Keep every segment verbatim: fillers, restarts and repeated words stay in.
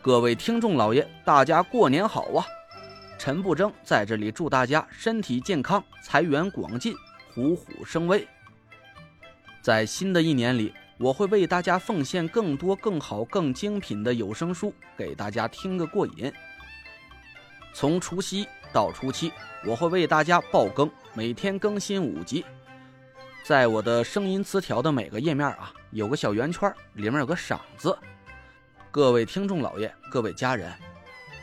各位听众老爷，大家过年好啊！陈不争在这里祝大家身体健康，财源广进，虎虎生威。在新的一年里，我会为大家奉献更多更好更精品的有声书，给大家听个过瘾。从除夕到初七，我会为大家爆更，每天更新五集。在我的声音词条的每个页面啊，有个小圆圈，里面有个赏字。各位听众老爷，各位家人，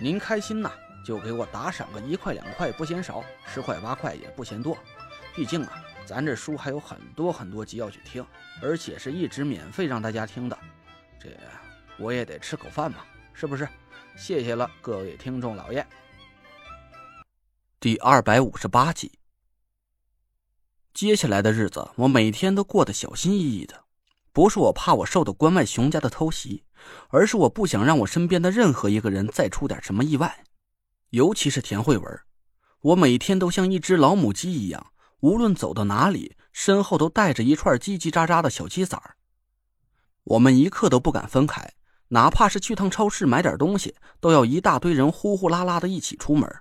您开心呐、啊，就给我打赏个一块两块不嫌少，十块八块也不嫌多。毕竟啊，咱这书还有很多很多集要去听，而且是一直免费让大家听的，这我也得吃口饭嘛，是不是？谢谢了，各位听众老爷。第二百五十八集。接下来的日子，我每天都过得小心翼翼的。不是我怕我受到关外熊家的偷袭，而是我不想让我身边的任何一个人再出点什么意外，尤其是田慧文。我每天都像一只老母鸡一样，无论走到哪里，身后都带着一串叽叽喳喳的小鸡崽儿。我们一刻都不敢分开，哪怕是去趟超市买点东西，都要一大堆人呼呼啦啦的一起出门。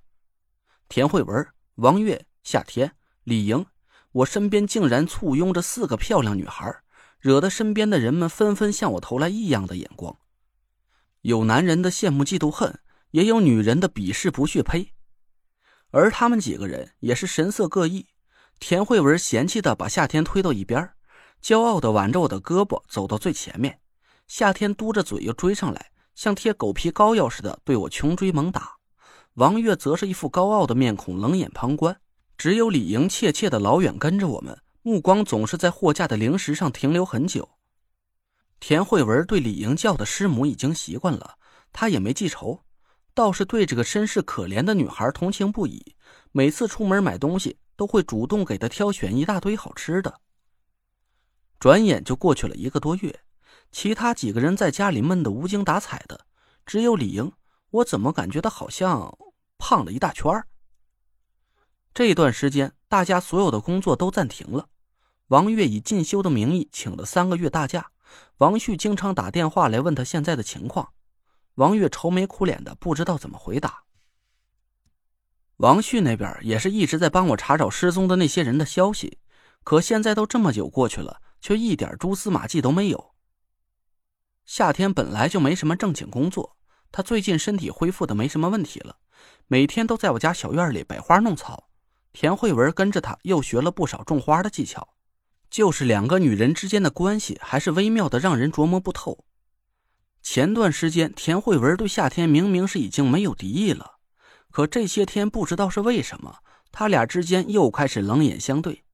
田慧文、王月、夏天、李莹，我身边竟然簇拥着四个漂亮女孩，惹得身边的人们纷纷向我投来异样的眼光，有男人的羡慕嫉妒恨，也有女人的鄙视不屑呸。而他们几个人也是神色各异，田慧文嫌弃的把夏天推到一边，骄傲的挽着我的胳膊走到最前面，夏天嘟着嘴又追上来，像贴狗皮膏药似的对我穷追猛打。王月则是一副高傲的面孔，冷眼旁观，只有李莹怯怯的老远跟着我们，目光总是在货架的零食上停留很久。田慧文对李莹叫的师母已经习惯了，她也没记仇，倒是对这个身世可怜的女孩同情不已，每次出门买东西都会主动给她挑选一大堆好吃的。转眼就过去了一个多月，其他几个人在家里闷得无精打采的，只有李莹，我怎么感觉她好像胖了一大圈儿。这段时间大家所有的工作都暂停了，王月以进修的名义请了三个月大假，王旭经常打电话来问他现在的情况，王月愁眉苦脸的不知道怎么回答。王旭那边也是一直在帮我查找失踪的那些人的消息，可现在都这么久过去了，却一点蛛丝马迹都没有。夏天本来就没什么正经工作，他最近身体恢复的没什么问题了，每天都在我家小院里摆花弄草。田慧文跟着他又学了不少种花的技巧，就是两个女人之间的关系还是微妙的，让人琢磨不透。前段时间田慧文对夏天明明是已经没有敌意了，可这些天不知道是为什么，他俩之间又开始冷眼相对，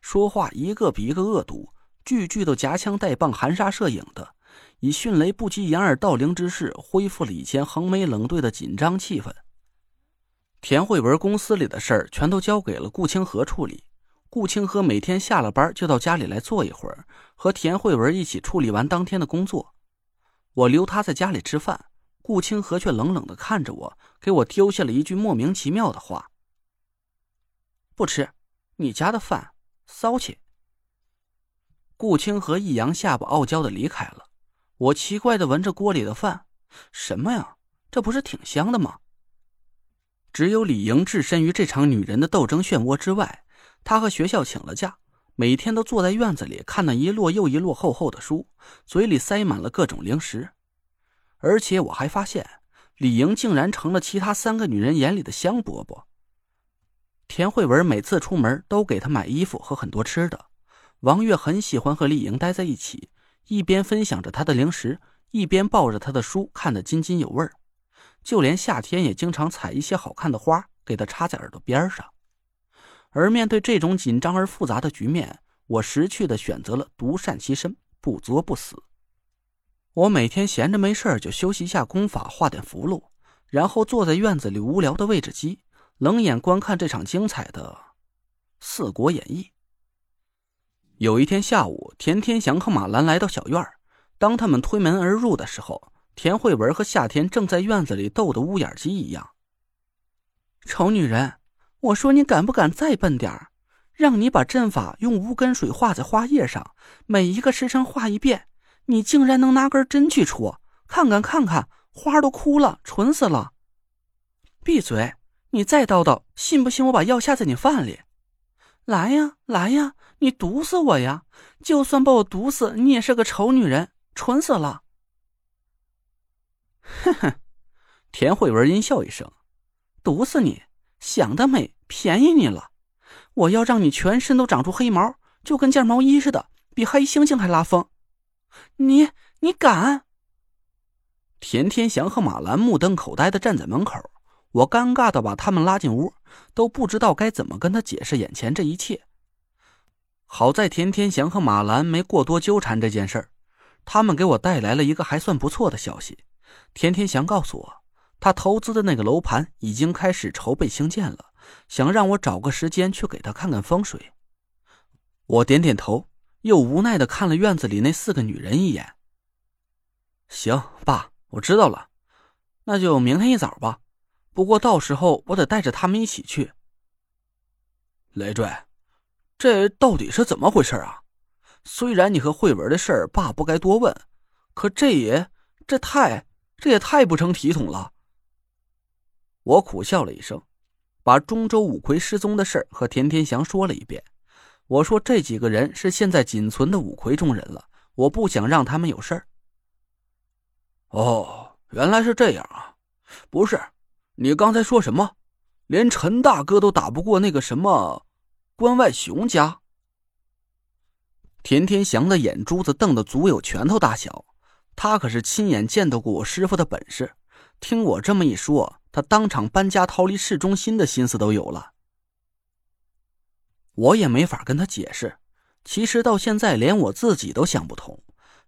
说话一个比一个恶毒，句句都夹枪带棒含沙射影的，以迅雷不及掩耳盗铃之势恢复了以前横眉冷对的紧张气氛。田慧文公司里的事儿全都交给了顾清河处理，顾清河每天下了班就到家里来坐一会儿，和田慧文一起处理完当天的工作。我留他在家里吃饭，顾清河却冷冷地看着我，给我丢下了一句莫名其妙的话：不吃，你家的饭，骚气。顾清河一扬下巴，傲娇地离开了。我奇怪地闻着锅里的饭，什么呀，这不是挺香的吗？只有李莹置身于这场女人的斗争漩涡之外，她和学校请了假，每天都坐在院子里看那一摞又一摞厚厚的书，嘴里塞满了各种零食。而且我还发现，李莹竟然成了其他三个女人眼里的香饽饽。田慧文每次出门都给她买衣服和很多吃的，王月很喜欢和李莹待在一起，一边分享着她的零食，一边抱着她的书看得津津有味儿。就连夏天也经常采一些好看的花给他插在耳朵边上。而面对这种紧张而复杂的局面，我识趣地选择了独善其身，不作不死。我每天闲着没事就休息一下功法，画点符箓，然后坐在院子里无聊的喂着鸡，冷眼观看这场精彩的四国演义。有一天下午，田天祥和马兰来到小院，当他们推门而入的时候，田慧文和夏天正在院子里斗得乌眼鸡一样。丑女人，我说你敢不敢再笨点儿？让你把阵法用无根水画在花叶上，每一个时辰画一遍，你竟然能拿根针去戳，看看看看，花都枯了，蠢死了。闭嘴，你再叨叨，信不信我把药下在你饭里？来呀来呀，你毒死我呀，就算把我毒死，你也是个丑女人，蠢死了。哼哼，田慧文阴笑一声，毒死你，想得美，便宜你了。我要让你全身都长出黑毛，就跟件毛衣似的，比黑猩猩还拉风。你你敢？田天祥和马兰目瞪口呆地站在门口，我尴尬地把他们拉进屋，都不知道该怎么跟他解释眼前这一切。好在田天祥和马兰没过多纠缠这件事儿，他们给我带来了一个还算不错的消息。田天祥告诉我，他投资的那个楼盘已经开始筹备兴建了，想让我找个时间去给他看看风水。我点点头，又无奈地看了院子里那四个女人一眼。行，爸，我知道了，那就明天一早吧，不过到时候我得带着他们一起去。累赘，这到底是怎么回事啊？虽然你和慧文的事儿爸不该多问，可这也这太这也太不成体统了。我苦笑了一声，把中州五魁失踪的事儿和田天祥说了一遍。我说这几个人是现在仅存的五魁中人了，我不想让他们有事儿。哦，原来是这样啊。不是，你刚才说什么？连陈大哥都打不过那个什么关外熊家？田天祥的眼珠子瞪得足有拳头大小，他可是亲眼见到过我师父的本事，听我这么一说，他当场搬家逃离市中心的心思都有了。我也没法跟他解释，其实到现在连我自己都想不通，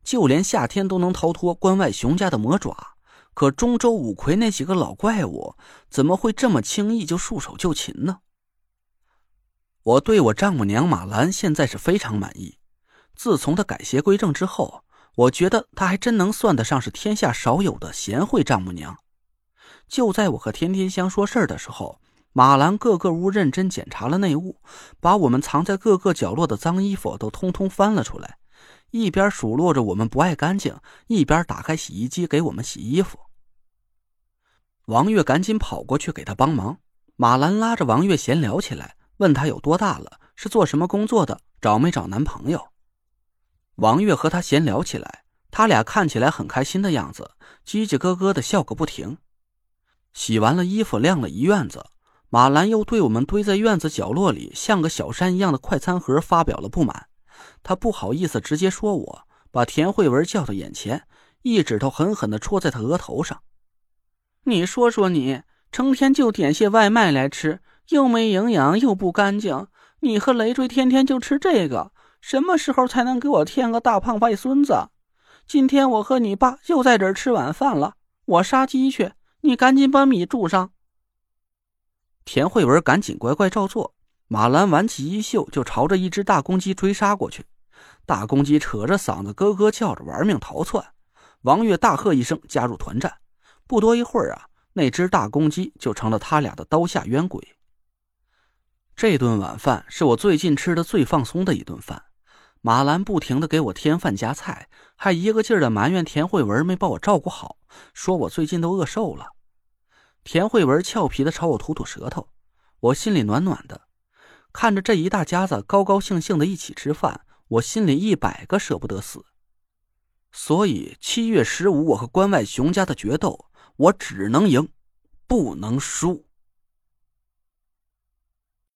就连夏天都能逃脱关外熊家的魔爪，可中州五魁那几个老怪物怎么会这么轻易就束手就擒呢？我对我丈母娘马兰现在是非常满意，自从她改邪归正之后，我觉得她还真能算得上是天下少有的贤惠丈母娘。就在我和天天相说事儿的时候，马兰各个屋认真检查了内务，把我们藏在各个角落的脏衣服都通通翻了出来，一边数落着我们不爱干净，一边打开洗衣机给我们洗衣服。王月赶紧跑过去给他帮忙，马兰拉着王月闲聊起来，问他有多大了，是做什么工作的，找没找男朋友。王月和他闲聊起来，他俩看起来很开心的样子，叽叽咯咯的笑个不停。洗完了衣服晾了一院子，马兰又对我们堆在院子角落里像个小山一样的快餐盒发表了不满，他不好意思直接说我，把田慧文叫到眼前，一指头狠狠地戳在他额头上。你说说你，成天就点些外卖来吃，又没营养又不干净，你和雷追天天就吃这个，什么时候才能给我添个大胖外孙子？今天我和你爸又在这儿吃晚饭了，我杀鸡去，你赶紧把米煮上。田慧文赶紧乖乖照做，马兰挽起衣袖就朝着一只大公鸡追杀过去，大公鸡扯着嗓子咯咯叫着玩命逃窜。王月大喝一声加入团战，不多一会儿啊，那只大公鸡就成了他俩的刀下冤鬼。这顿晚饭是我最近吃的最放松的一顿饭，马兰不停地给我添饭夹菜，还一个劲儿地埋怨田慧文没把我照顾好，说我最近都饿瘦了。田慧文俏皮地朝我吐吐舌头，我心里暖暖的，看着这一大家子高高兴兴的一起吃饭，我心里一百个舍不得死。所以七月十五我和关外熊家的决斗，我只能赢，不能输。